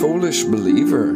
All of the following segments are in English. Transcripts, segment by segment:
Foolish believer.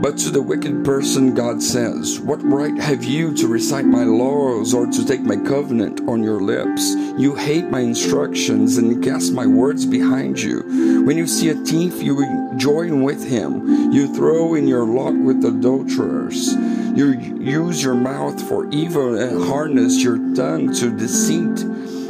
But to the wicked person God says, what right have you to recite my laws or to take my covenant on your lips? You hate my instructions and cast my words behind you. When you see a thief, you join with him. You throw in your lot with adulterers. You use your mouth for evil and harness your tongue to deceit.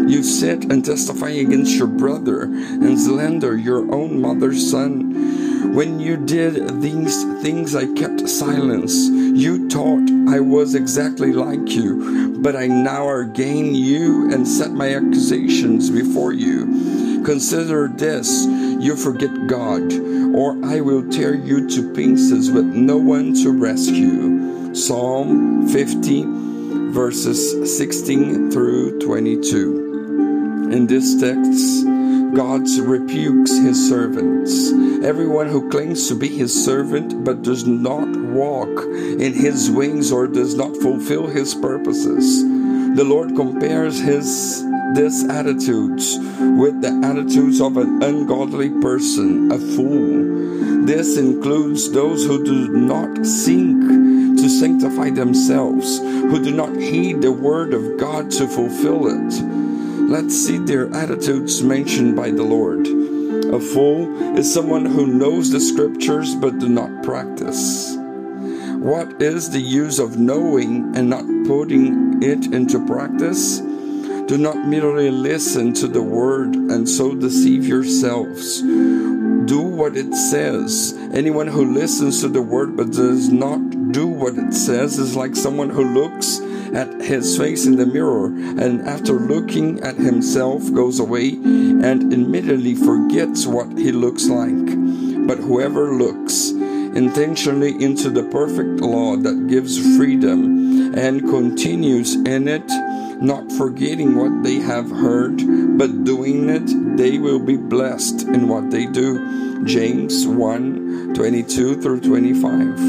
You sit and testify against your brother and slander your own mother's son. When you did these things, I kept silence. You thought I was exactly like you, but I now arraign you and set my accusations before you. Consider this, you forget God, or I will tear you to pieces with no one to rescue. Psalm 50, verses 16 through 22. In this text, God rebukes his servants. Everyone who claims to be his servant but does not walk in his wings or does not fulfill his purposes. The Lord compares this attitudes with the attitudes of an ungodly person, a fool. This includes those who do not seek to sanctify themselves, who do not heed the word of God to fulfill it. Let's see their attitudes mentioned by the Lord. A fool is someone who knows the scriptures but do not practice. What is the use of knowing and not putting it into practice? Do not merely listen to the word and so deceive yourselves. Do what it says. Anyone who listens to the word but does not do what it says is like someone who looks at his face in the mirror, and after looking at himself goes away and immediately forgets what he looks like. But whoever looks intentionally into the perfect law that gives freedom and continues in it, not forgetting what they have heard, but doing it, they will be blessed in what they do. James 1:22 through 25.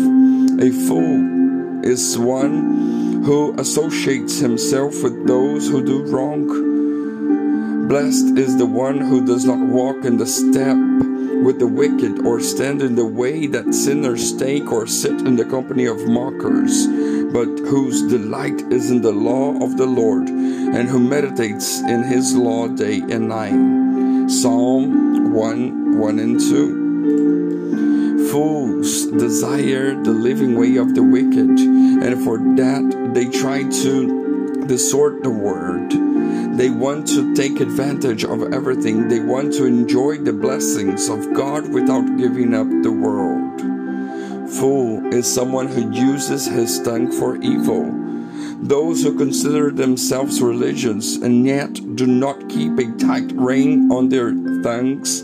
A fool is one who associates himself with those who do wrong. Blessed is the one who does not walk in the step with the wicked or stand in the way that sinners take or sit in the company of mockers, but whose delight is in the law of the Lord and who meditates in his law day and night. Psalm 1 and 2. Fools desire the living way of the wicked, and for that they try to distort the word. They want to take advantage of everything. They want to enjoy the blessings of God without giving up the world. Fool is someone who uses his tongue for evil. Those who consider themselves religious and yet do not keep a tight rein on their tongues